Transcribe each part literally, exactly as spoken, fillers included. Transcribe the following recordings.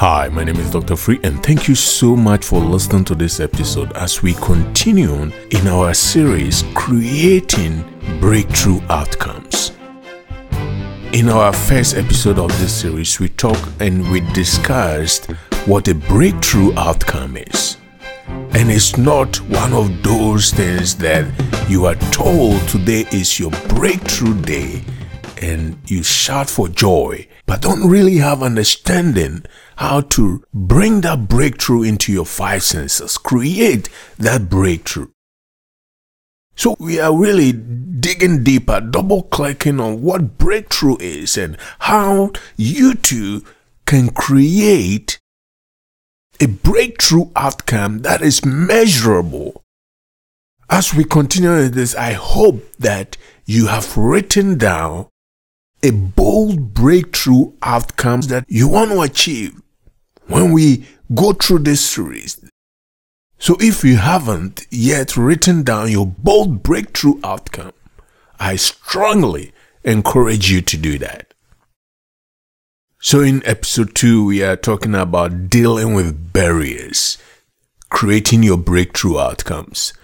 Hi, my name is Doctor Free, and thank you so much for listening to this episode as we continue in our series Creating Breakthrough Outcomes. In our first episode of this series, we talked and we discussed what a breakthrough outcome is. And it's not one of those things that you are told today is your breakthrough day and you shout for joy, but don't really have understanding how to bring that breakthrough into your five senses, create that breakthrough. So we are really digging deeper, double-clicking on what breakthrough is and how you two can create a breakthrough outcome that is measurable. As we continue with this, I hope that you have written down a bold breakthrough outcome that you want to achieve when we go through this series. So if you haven't yet written down your bold breakthrough outcome, I strongly encourage you to do that. So in episode two, we are talking about dealing with barriers, creating your breakthrough outcomes.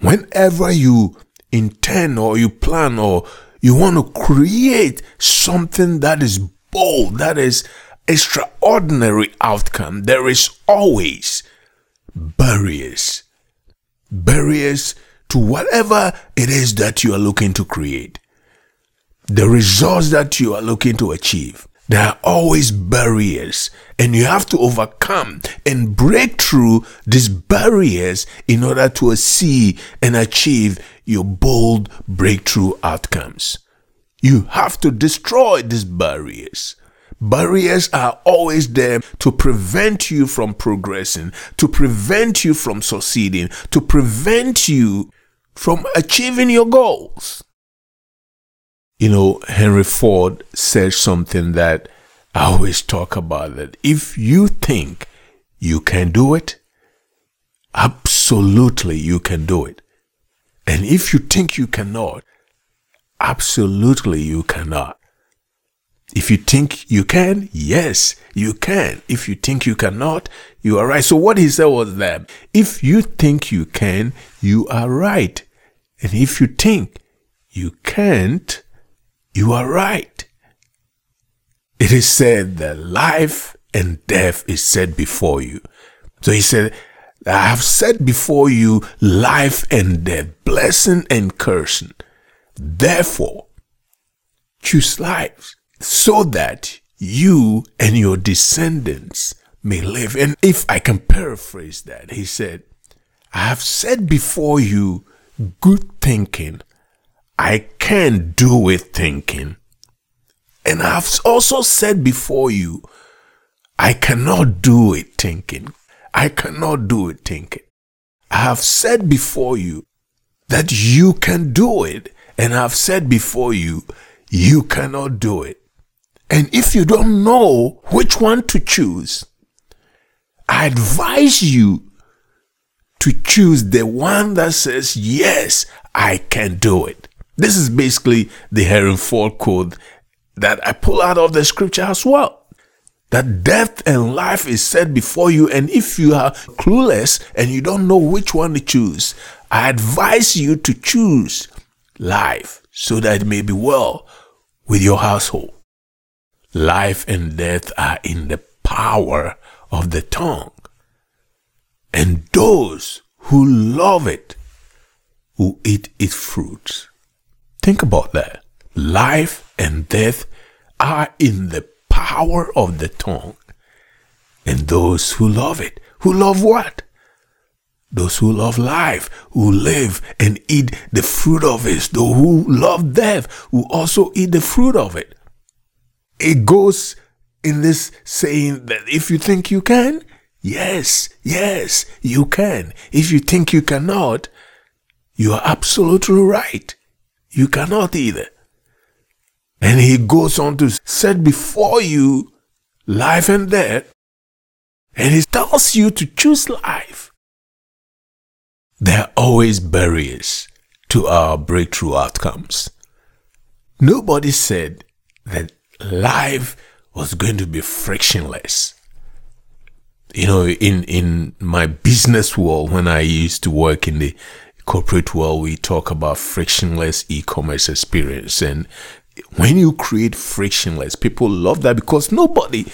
Whenever you intend or you plan or you want to create something that is bold, that is extraordinary outcome, there is always barriers. Barriers to whatever it is that you are looking to create. The results that you are looking to achieve. There are always barriers, and you have to overcome and break through these barriers in order to see and achieve your bold breakthrough outcomes. You have to destroy these barriers. Barriers are always there to prevent you from progressing, to prevent you from succeeding, to prevent you from achieving your goals. You know, Henry Ford said something that I always talk about, that if you think you can do it, absolutely you can do it. And if you think you cannot, absolutely you cannot. If you think you can, yes, you can. If you think you cannot, you are right. So what he said was that if you think you can, you are right. And if you think you can't, you are right. It is said that life and death is set before you. So he said, I have set before you life and death, blessing and cursing. Therefore, choose life, so that you and your descendants may live. And if I can paraphrase that, he said, I have said before you good thinking, I can do with thinking. And I have also said before you, I cannot do it thinking. I cannot do it thinking. I have said before you that you can do it. And I have said before you, you cannot do it. And if you don't know which one to choose, I advise you to choose the one that says, yes, I can do it. This is basically the Henry Ford quote that I pull out of the scripture as well. That death and life is set before you, and if you are clueless and you don't know which one to choose, I advise you to choose life so that it may be well with your household. Life and death are in the power of the tongue, and those who love it will eat its fruits. Think about that. Life and death are in the power of the tongue, and those who love it. Who love what? Those who love life, who live and eat the fruit of it. Those who love death, who also eat the fruit of it. It goes in this saying that if you think you can, yes, yes, you can. If you think you cannot, you are absolutely right. You cannot either. And he goes on to set before you life and death, and he tells you to choose life. There are always barriers to our breakthrough outcomes. Nobody said that life was going to be frictionless. you know, in, in my business world, when I used to work in the corporate world, we talk about frictionless e-commerce experience. And when you create frictionless, people love that because nobody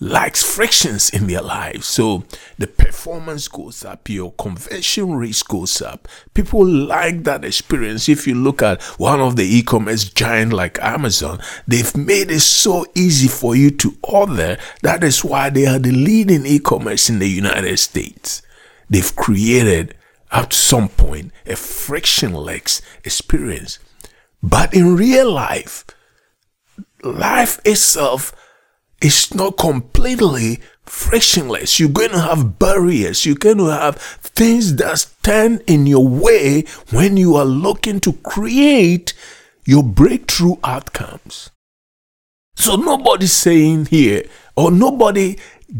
likes frictions in their lives. So the performance goes up, your conversion rate goes up. People like that experience. If you look at one of the e-commerce giant like Amazon, they've made it so easy for you to order. That is why they are the leading e-commerce in the United States. They've created, at some point, a frictionless experience. But in real life, life itself, it's not completely frictionless. You're going to have barriers. You're going to have things that stand in your way when you are looking to create your breakthrough outcomes. So nobody's saying here, or nobody,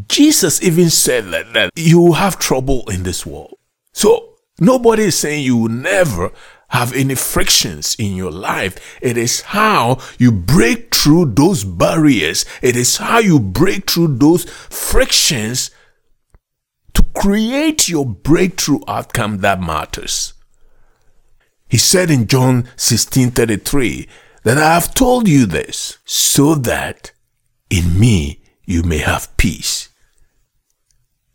Jesus even said that, that you will have trouble in this world. So nobody is saying you will never have any frictions in your life. It is how you break through those barriers. It is how you break through those frictions to create your breakthrough outcome that matters. He said in John sixteen thirty-three that I have told you this so that in me you may have peace.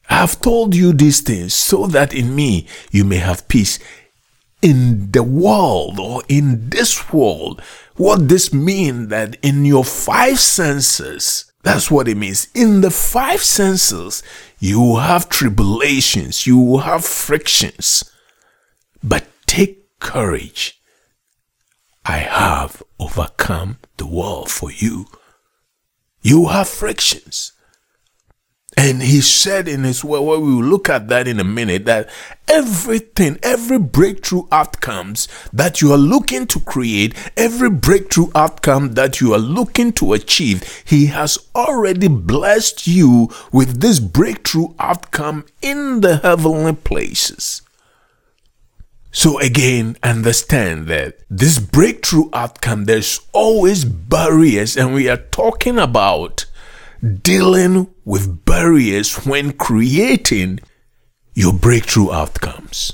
I have told you these things so that in me you may have peace. In the world, or in this world, what this means that in your five senses, that's what it means. In the five senses, you will have tribulations, you will have frictions. But take courage. I have overcome the world for you. You have frictions. And he said in his word, well, we will look at that in a minute, that everything, every breakthrough outcomes that you are looking to create, every breakthrough outcome that you are looking to achieve, he has already blessed you with this breakthrough outcome in the heavenly places. So again, understand that this breakthrough outcome, there's always barriers, and we are talking about dealing with barriers when creating your breakthrough outcomes.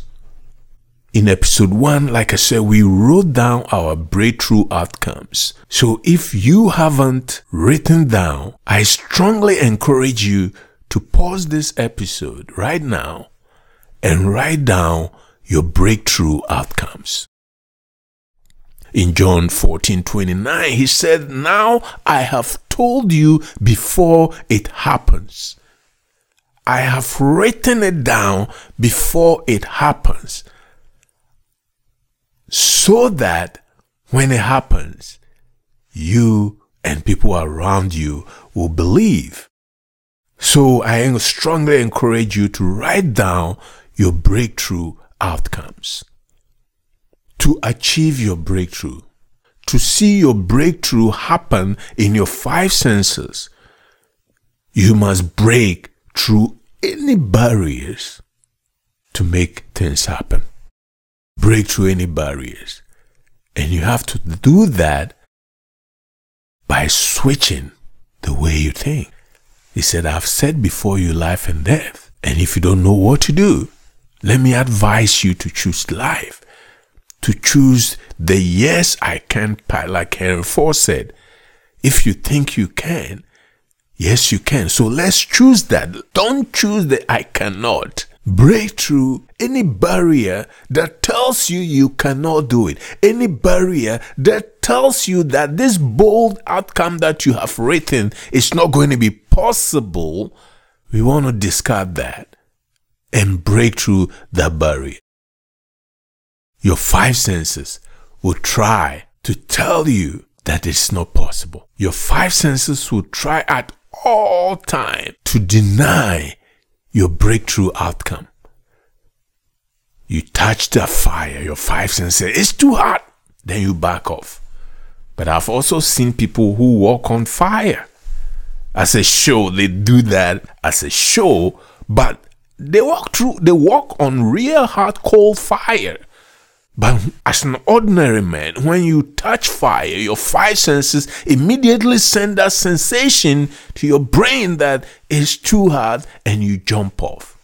In episode one, like I said, we wrote down our breakthrough outcomes. So if you haven't written down, I strongly encourage you to pause this episode right now and write down your breakthrough outcomes. In John fourteen twenty-nine, he said, now I have told you before it happens. I have written it down before it happens, so that when it happens, you and people around you will believe. So I strongly encourage you to write down your breakthrough outcomes. To achieve your breakthrough, to see your breakthrough happen in your five senses, you must break through any barriers to make things happen. Break through any barriers. And you have to do that by switching the way you think. He said, I've set before you life and death. And if you don't know what to do, let me advise you to choose life. To choose the yes, I can part, like Henry Ford said. If you think you can, yes, you can. So let's choose that. Don't choose the I cannot. Break through any barrier that tells you you cannot do it. Any barrier that tells you that this bold outcome that you have written is not going to be possible. We want to discard that and break through that barrier. Your five senses will try to tell you that it's not possible. Your five senses will try at all times to deny your breakthrough outcome. You touch that fire, your five senses, it's too hot, then you back off. But I've also seen people who walk on fire. As a show, they do that as a show, but they walk through, they walk on real hot, cold fire. But as an ordinary man, when you touch fire, your five senses immediately send that sensation to your brain that it's too hot and you jump off.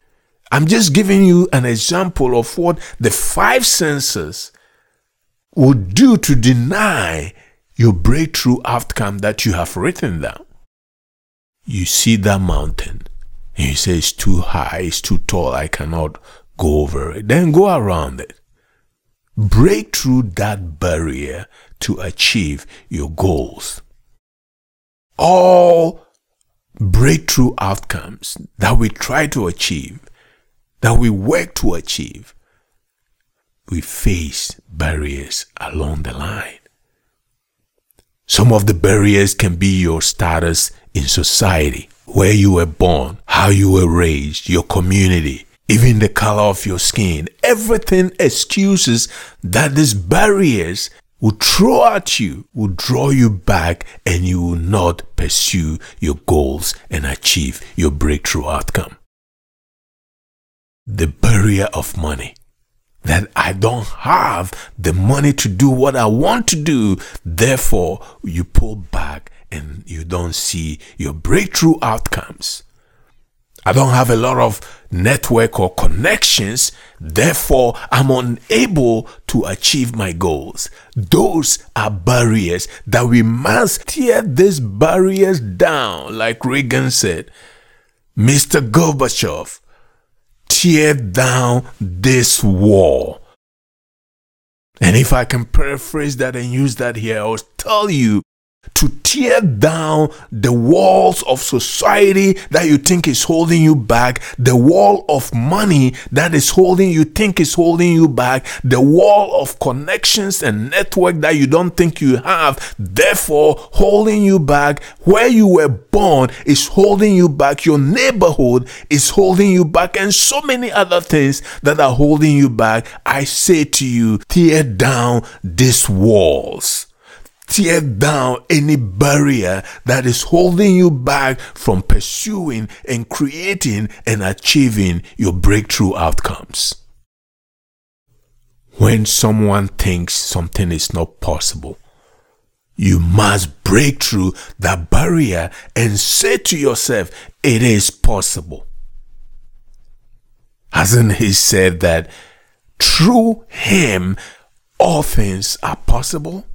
I'm just giving you an example of what the five senses would do to deny your breakthrough outcome that you have written down. You see that mountain, and you say it's too high, it's too tall, I cannot go over it. Then go around it. Break through that barrier to achieve your goals. All breakthrough outcomes that we try to achieve, that we work to achieve, we face barriers along the line. Some of the barriers can be your status in society, where you were born, how you were raised, your community, even the color of your skin. Everything excuses that these barriers will throw at you, will draw you back, and you will not pursue your goals and achieve your breakthrough outcome. The barrier of money, that I don't have the money to do what I want to do, therefore you pull back and you don't see your breakthrough outcomes. I don't have a lot of network or connections, therefore I'm unable to achieve my goals. Those are barriers that we must tear these barriers down, like Reagan said. Mister Gorbachev, tear down this wall. And if I can paraphrase that and use that here, I will tell you to tear down the walls of society that you think is holding you back, the wall of money that is holding you think is holding you back, the wall of connections and network that you don't think you have, therefore holding you back. Where you were born is holding you back, your neighborhood is holding you back, and so many other things that are holding you back. I say to you, tear down these walls. Tear down any barrier that is holding you back from pursuing and creating and achieving your breakthrough outcomes. When someone thinks something is not possible, you must break through that barrier and say to yourself, it is possible. Hasn't he said that through him all things are possible?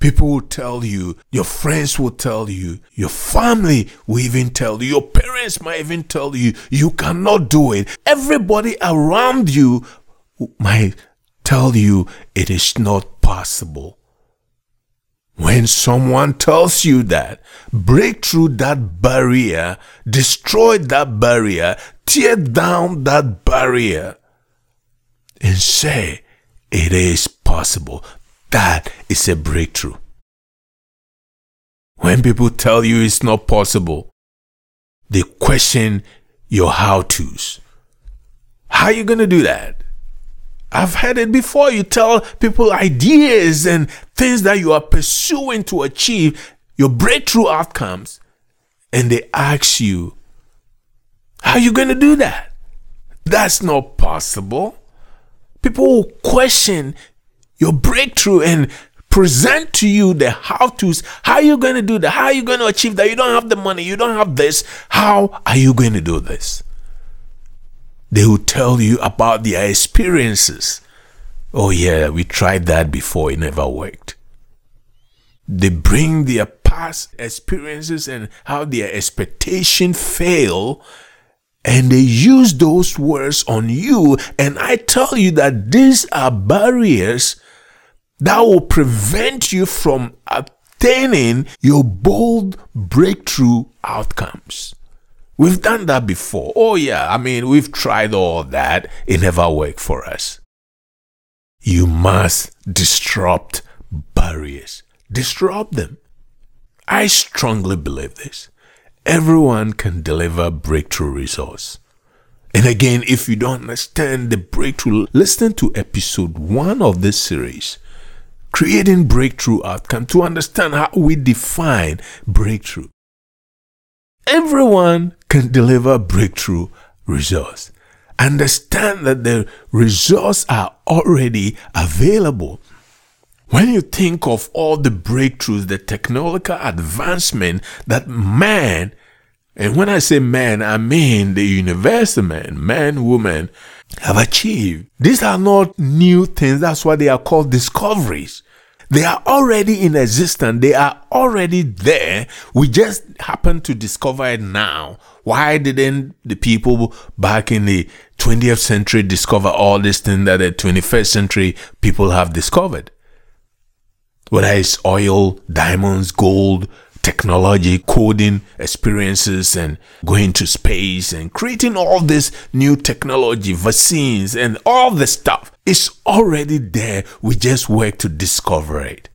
People will tell you, your friends will tell you, your family will even tell you, your parents might even tell you, you cannot do it. Everybody around you might tell you it is not possible. When someone tells you that, break through that barrier, destroy that barrier, tear down that barrier, and say, it is possible. That is a breakthrough. When people tell you it's not possible, they question your how-tos. How are you going to do that? I've heard it before. You tell people ideas and things that you are pursuing to achieve your breakthrough outcomes, and they ask you, how are you going to do that? That's not possible. People will question your breakthrough and present to you the how-tos. How are you going to do that? How are you going to achieve that? You don't have the money. You don't have this. How are you going to do this? They will tell you about their experiences. Oh yeah, we tried that before. It never worked. They bring their past experiences and how their expectation failed, and they use those words on you. And I tell you that these are barriers that will prevent you from obtaining your bold breakthrough outcomes. We've done that before. Oh yeah, I mean, we've tried all that. It never worked for us. You must disrupt barriers. Disrupt them. I strongly believe this. Everyone can deliver breakthrough results. And again, if you don't understand the breakthrough, listen to episode one of this series, Creating Breakthrough Outcome, to understand how we define breakthrough. Everyone can deliver breakthrough results. Understand that the results are already available. When you think of all the breakthroughs, the technological advancement that man, and when I say man, I mean the universal man, man, woman, have achieved. These are not new things. That's why they are called discoveries. They are already in existence. They are already there. We just happen to discover it now. Why didn't the people back in the twentieth century discover all these things that the twenty-first century people have discovered? Whether it's oil, diamonds, gold, technology, coding experiences, and going to space and creating all this new technology, vaccines, and all the stuff. It's already there. We just work to discover it.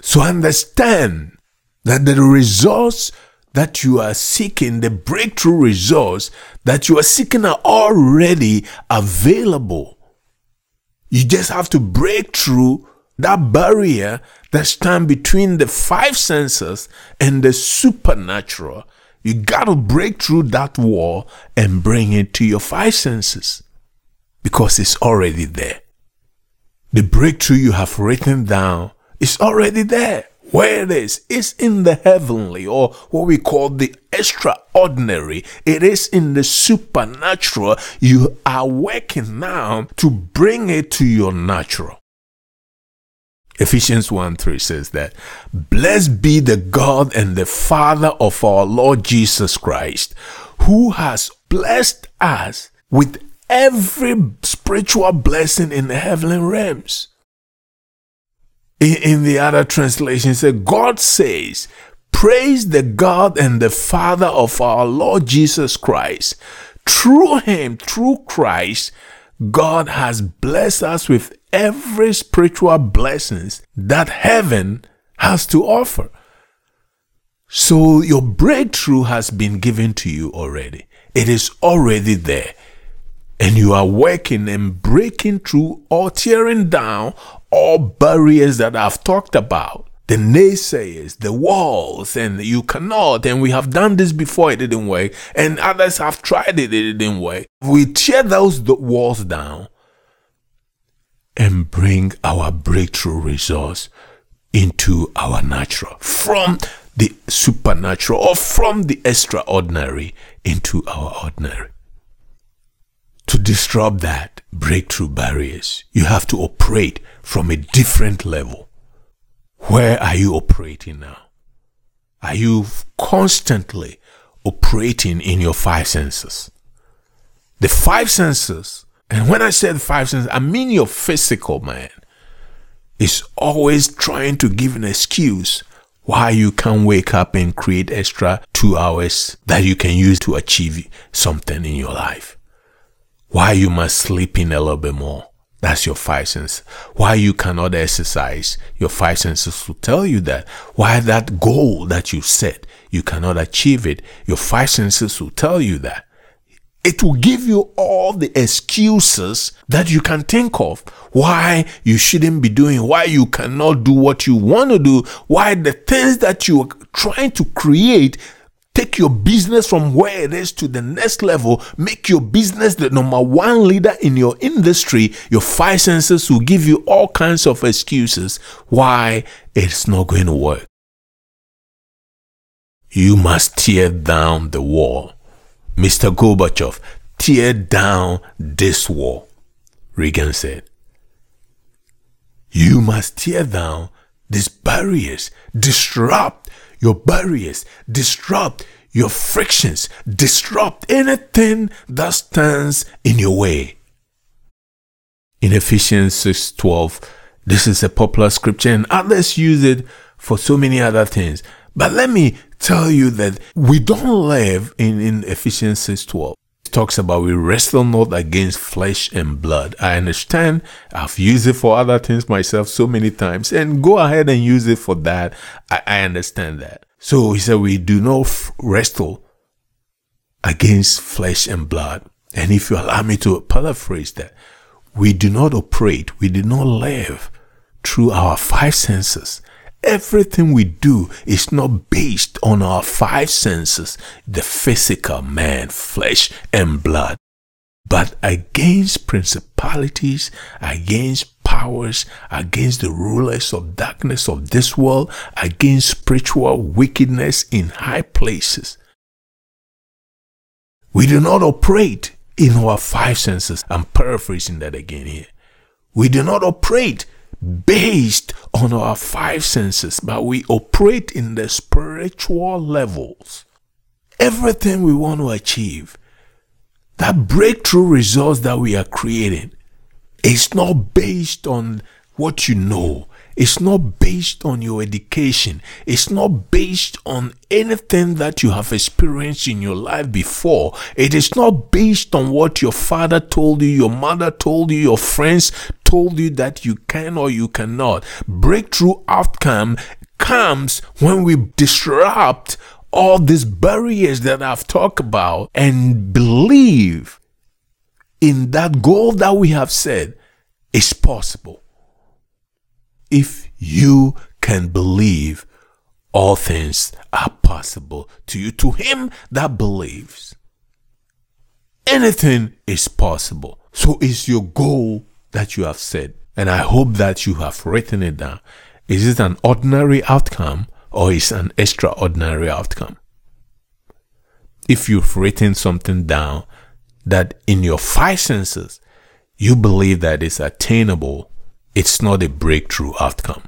So understand that the results that you are seeking, the breakthrough results that you are seeking, are already available. You just have to break through that barrier that stands between the five senses and the supernatural. You got to break through that wall and bring it to your five senses, because it's already there. The breakthrough you have written down is already there. Where it is, it's in the heavenly, or what we call the extraordinary. It is in the supernatural. You are working now to bring it to your natural. Ephesians one three says that, "Blessed be the God and the Father of our Lord Jesus Christ, who has blessed us with every spiritual blessing in the heavenly realms." In, in the other translation, it says, God says, "Praise the God and the Father of our Lord Jesus Christ. Through him, through Christ, God has blessed us with every spiritual blessings that heaven has to offer." So your breakthrough has been given to you already. It is already there. And you are working and breaking through or tearing down all barriers that I've talked about. The naysayers, the walls, and you cannot, and we have done this before, it didn't work, and others have tried it, it didn't work. We tear those walls down and bring our breakthrough resource into our natural, from the supernatural or from the extraordinary into our ordinary. To disrupt that breakthrough barriers, you have to operate from a different level. Where are you operating now? Are you constantly operating in your five senses? The five senses, and when I said five senses, I mean your physical man, is always trying to give an excuse why you can't wake up and create extra two hours that you can use to achieve something in your life. Why you must sleep in a little bit more. That's your five senses. Why you cannot exercise. Your five senses will tell you that. Why that goal that you set, you cannot achieve it. Your five senses will tell you that. It will give you all the excuses that you can think of. Why you shouldn't be doing, why you cannot do what you want to do, why the things that you are trying to create. Take your business from where it is to the next level. Make your business the number one leader in your industry. Your five senses will give you all kinds of excuses why it's not going to work. You must tear down the wall. Mister Gorbachev, tear down this wall, Reagan said. You must tear down these barriers, disrupt your barriers, disrupt your frictions, disrupt anything that stands in your way. In Ephesians six twelve, this is a popular scripture, and others use it for so many other things. But let me tell you that we don't live in, in Ephesians six twelve. It talks about we wrestle not against flesh and blood. I understand. I've used it for other things myself so many times, and go ahead and use it for that. I, I understand that. So he said we do not f- wrestle against flesh and blood. And if you allow me to paraphrase that, we do not operate, we do not live through our five senses. Everything we do is not based on our five senses, the physical man, flesh and blood. but against principalities, against powers, against the rulers of darkness of this world, against spiritual wickedness in high places. We do not operate in our five senses. I'm paraphrasing that again here. We do not operate based on our five senses, but we operate in the spiritual levels. Everything we want to achieve, that breakthrough results that we are creating, it's not based on what you know. It's not based on your education. It's not based on anything that you have experienced in your life before. It is not based on what your father told you, your mother told you, your friends told you that you can or you cannot. Breakthrough outcome comes when we disrupt all these barriers that I've talked about and believe in that goal that we have said is possible. If you can believe, all things are possible to you. To him that believes, anything is possible. So it's your goal that you have said. And I hope that you have written it down. Is it an ordinary outcome or is it an extraordinary outcome? If you've written something down that in your five senses you believe that it's attainable, it's not a breakthrough outcome.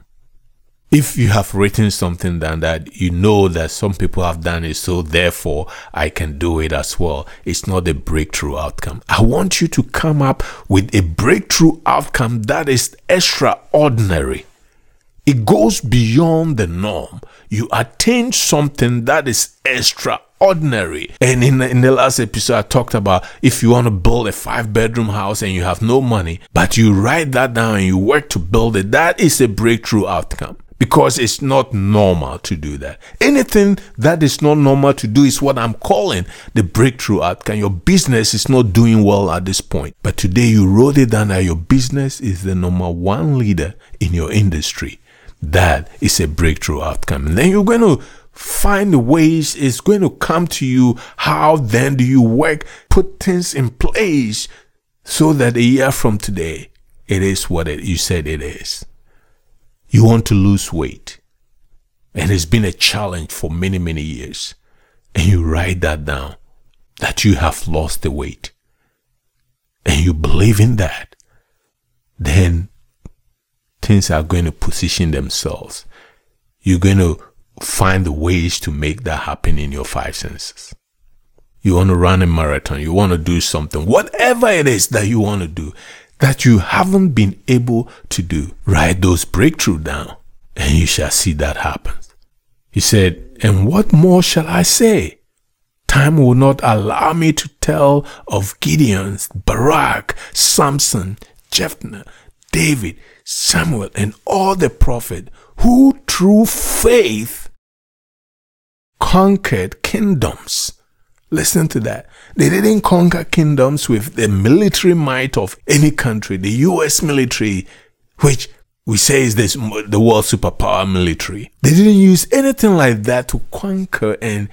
If you have written something down that you know that some people have done it, so therefore I can do it as well, it's not a breakthrough outcome. I want you to come up with a breakthrough outcome that is extraordinary. It goes beyond the norm. You attain something that is extraordinary. Ordinary. And in the, in the last episode, I talked about if you want to build a five bedroom house and you have no money, but you write that down and you work to build it, that is a breakthrough outcome because it's not normal to do that. Anything that is not normal to do is what I'm calling the breakthrough outcome. Your business is not doing well at this point, but today you wrote it down that your business is the number one leader in your industry. That is a breakthrough outcome. And then you're going to find the ways it's going to come to you. How then do you work? Put things in place so that a year from today, it is what it, you said it is. You want to lose weight. And it's been a challenge for many, many years. And you write that down, that you have lost the weight. And you believe in that. Then things are going to position themselves. You're going to find the ways to make that happen in your five senses. You want to run a marathon. You want to do something. Whatever it is that you want to do that you haven't been able to do, write those breakthrough down and you shall see that happen. He said, and what more shall I say? Time will not allow me to tell of Gideon's, Barak, Samson, Jephthah, David, Samuel, and all the prophets who through faith conquered kingdoms. Listen to that. They didn't conquer kingdoms with the military might of any country. The U S military, which we say is this, the world superpower military. They didn't use anything like that to conquer and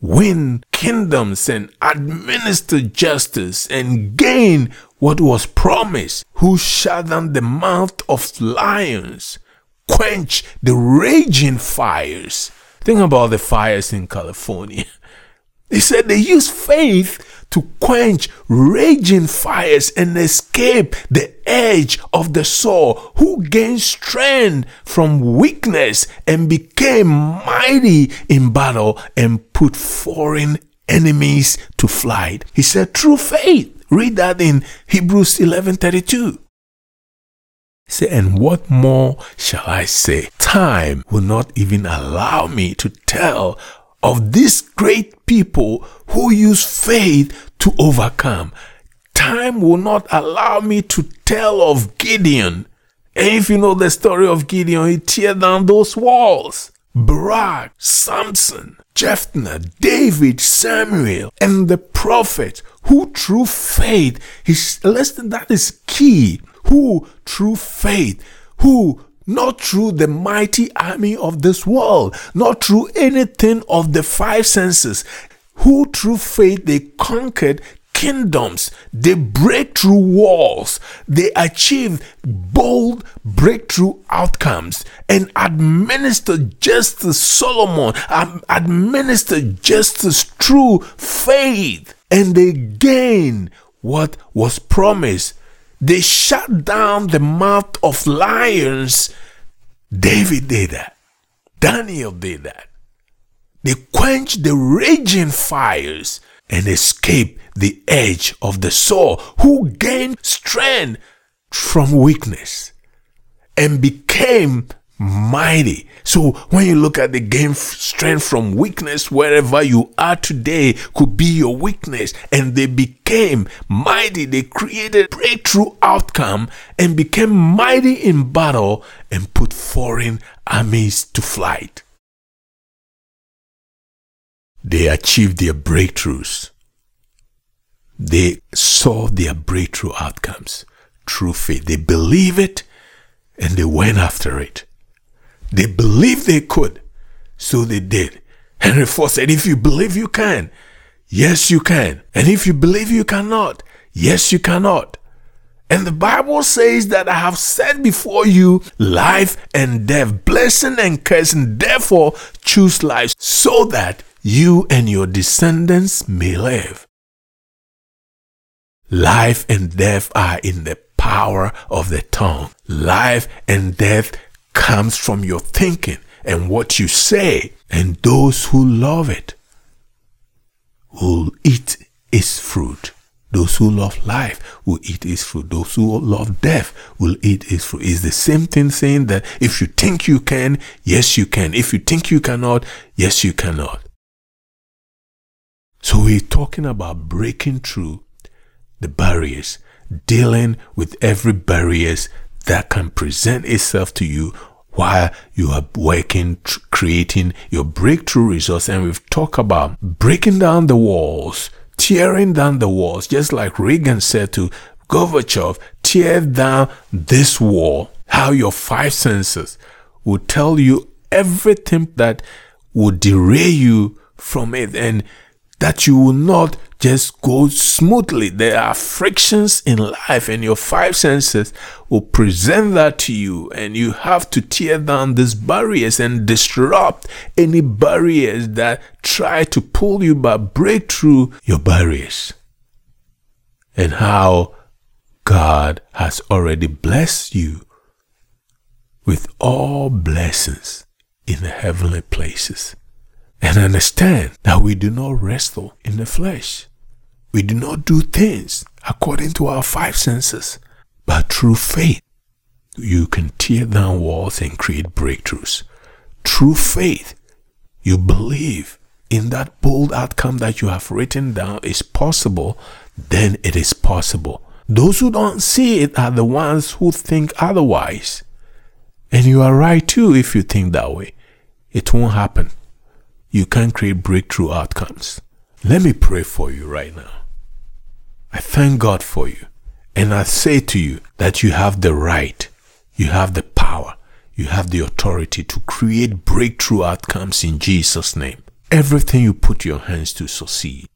win kingdoms and administer justice and gain what was promised. Who shut down the mouth of lions, quench the raging fires. Think about the fires in California. They said they used faith to quench raging fires and escape the edge of the sword. Who gained strength from weakness and became mighty in battle and put foreign enemies to flight. He said through faith. Read that in Hebrews eleven thirty-two. Say, and what more shall I say? Time will not even allow me to tell of these great people who use faith to overcome. Time will not allow me to tell of Gideon. And if you know the story of Gideon, he tear down those walls. Barak, Samson, Jephthah, David, Samuel, and the prophets who through faith, his lesson that is key. Who through faith, who not through the mighty army of this world, not through anything of the five senses, who through faith they conquered kingdoms. They break through walls. They achieve bold breakthrough outcomes and administer justice. Solomon administered justice through faith, and they gain what was promised. They shut down the mouth of lions. David did that. Daniel did that. They quenched the raging fires and escaped the edge of the sword, who gained strength from weakness and became mighty. So when you look at the gain strength from weakness, wherever you are today could be your weakness, and they became mighty. They created breakthrough outcome and became mighty in battle and put foreign armies to flight. They achieved their breakthroughs. They saw their breakthrough outcomes through faith. They believe it and they went after it. They believed they could, so they did. Henry Ford said, if you believe you can, yes you can. And if you believe you cannot, yes you cannot. And the Bible says that I have set before you life and death, blessing and cursing. Therefore, choose life so that you and your descendants may live. Life and death are in the power of the tongue. Life and death comes from your thinking and what you say, and those who love it will eat its fruit. Those who love life will eat its fruit. Those who love death will eat its fruit. It's the same thing saying that if you think you can, yes you can. If you think you cannot, yes you cannot. So we're talking about breaking through the barriers, dealing with every barriers that can present itself to you while you are working, tr- creating your breakthrough resource. And we've talked about breaking down the walls, tearing down the walls, just like Reagan said to Gorbachev, tear down this wall. How your five senses will tell you everything that will derail you from it, and that you will not just go smoothly. There are frictions in life, and your five senses will present that to you, and you have to tear down these barriers and disrupt any barriers that try to pull you back. Break through your barriers. And how God has already blessed you with all blessings in the heavenly places. And understand that we do not wrestle in the flesh. We do not do things according to our five senses. But through faith, you can tear down walls and create breakthroughs. Through faith, you believe in that bold outcome that you have written down is possible, then it is possible. Those who don't see it are the ones who think otherwise. And you are right too if you think that way. It won't happen. You can create breakthrough outcomes. Let me pray for you right now. I thank God for you. And I say to you that you have the right, you have the power, you have the authority to create breakthrough outcomes in Jesus' name. Everything you put your hands to succeed.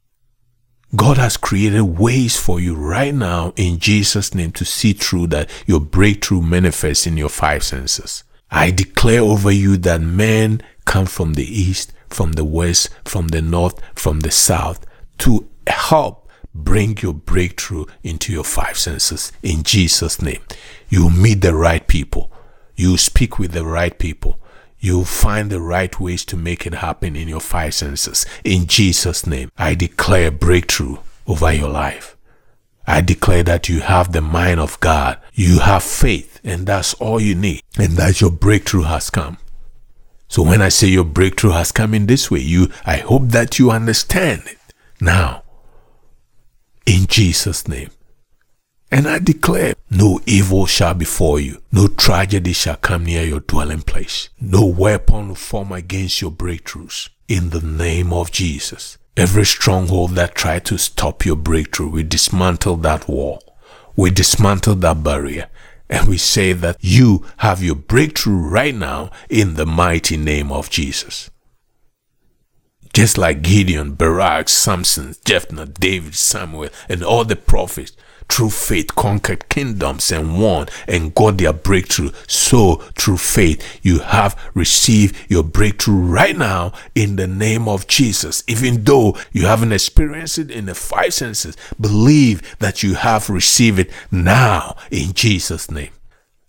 God has created ways for you right now in Jesus' name to see through that your breakthrough manifests in your five senses. I declare over you that men come from the east, from the west, from the north, from the south, to help bring your breakthrough into your five senses in Jesus' name. You meet the right people. You speak with the right people. You find the right ways to make it happen in your five senses. In Jesus' name, I declare breakthrough over your life. I declare that you have the mind of God. You have faith, and that's all you need, and that your breakthrough has come. So when I say your breakthrough has come in this way, you, I hope that you understand it now, in Jesus' name. And I declare, no evil shall befall you. No tragedy shall come near your dwelling place. No weapon will form against your breakthroughs. In the name of Jesus, every stronghold that tried to stop your breakthrough, we dismantle that wall. We dismantle that barrier. And we say that you have your breakthrough right now in the mighty name of Jesus. just like Gideon, Barak, Samson, Jephthah, David, Samuel, and all the prophets. Through faith conquered kingdoms and won and got their breakthrough. So through faith you have received your breakthrough right now in the name of Jesus. Even though you haven't experienced it in the five senses, believe that you have received it now in Jesus' name.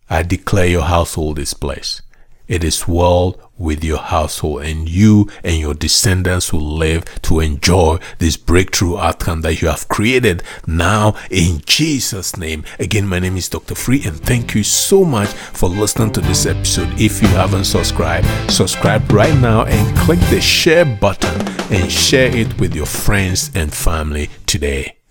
I declare your household is blessed. It is well with your household, and you and your descendants will live to enjoy this breakthrough outcome that you have created now in Jesus' name. Again, my name is Doctor Free, and thank you so much for listening to this episode. If you haven't subscribed, subscribe right now and click the share button and share it with your friends and family today.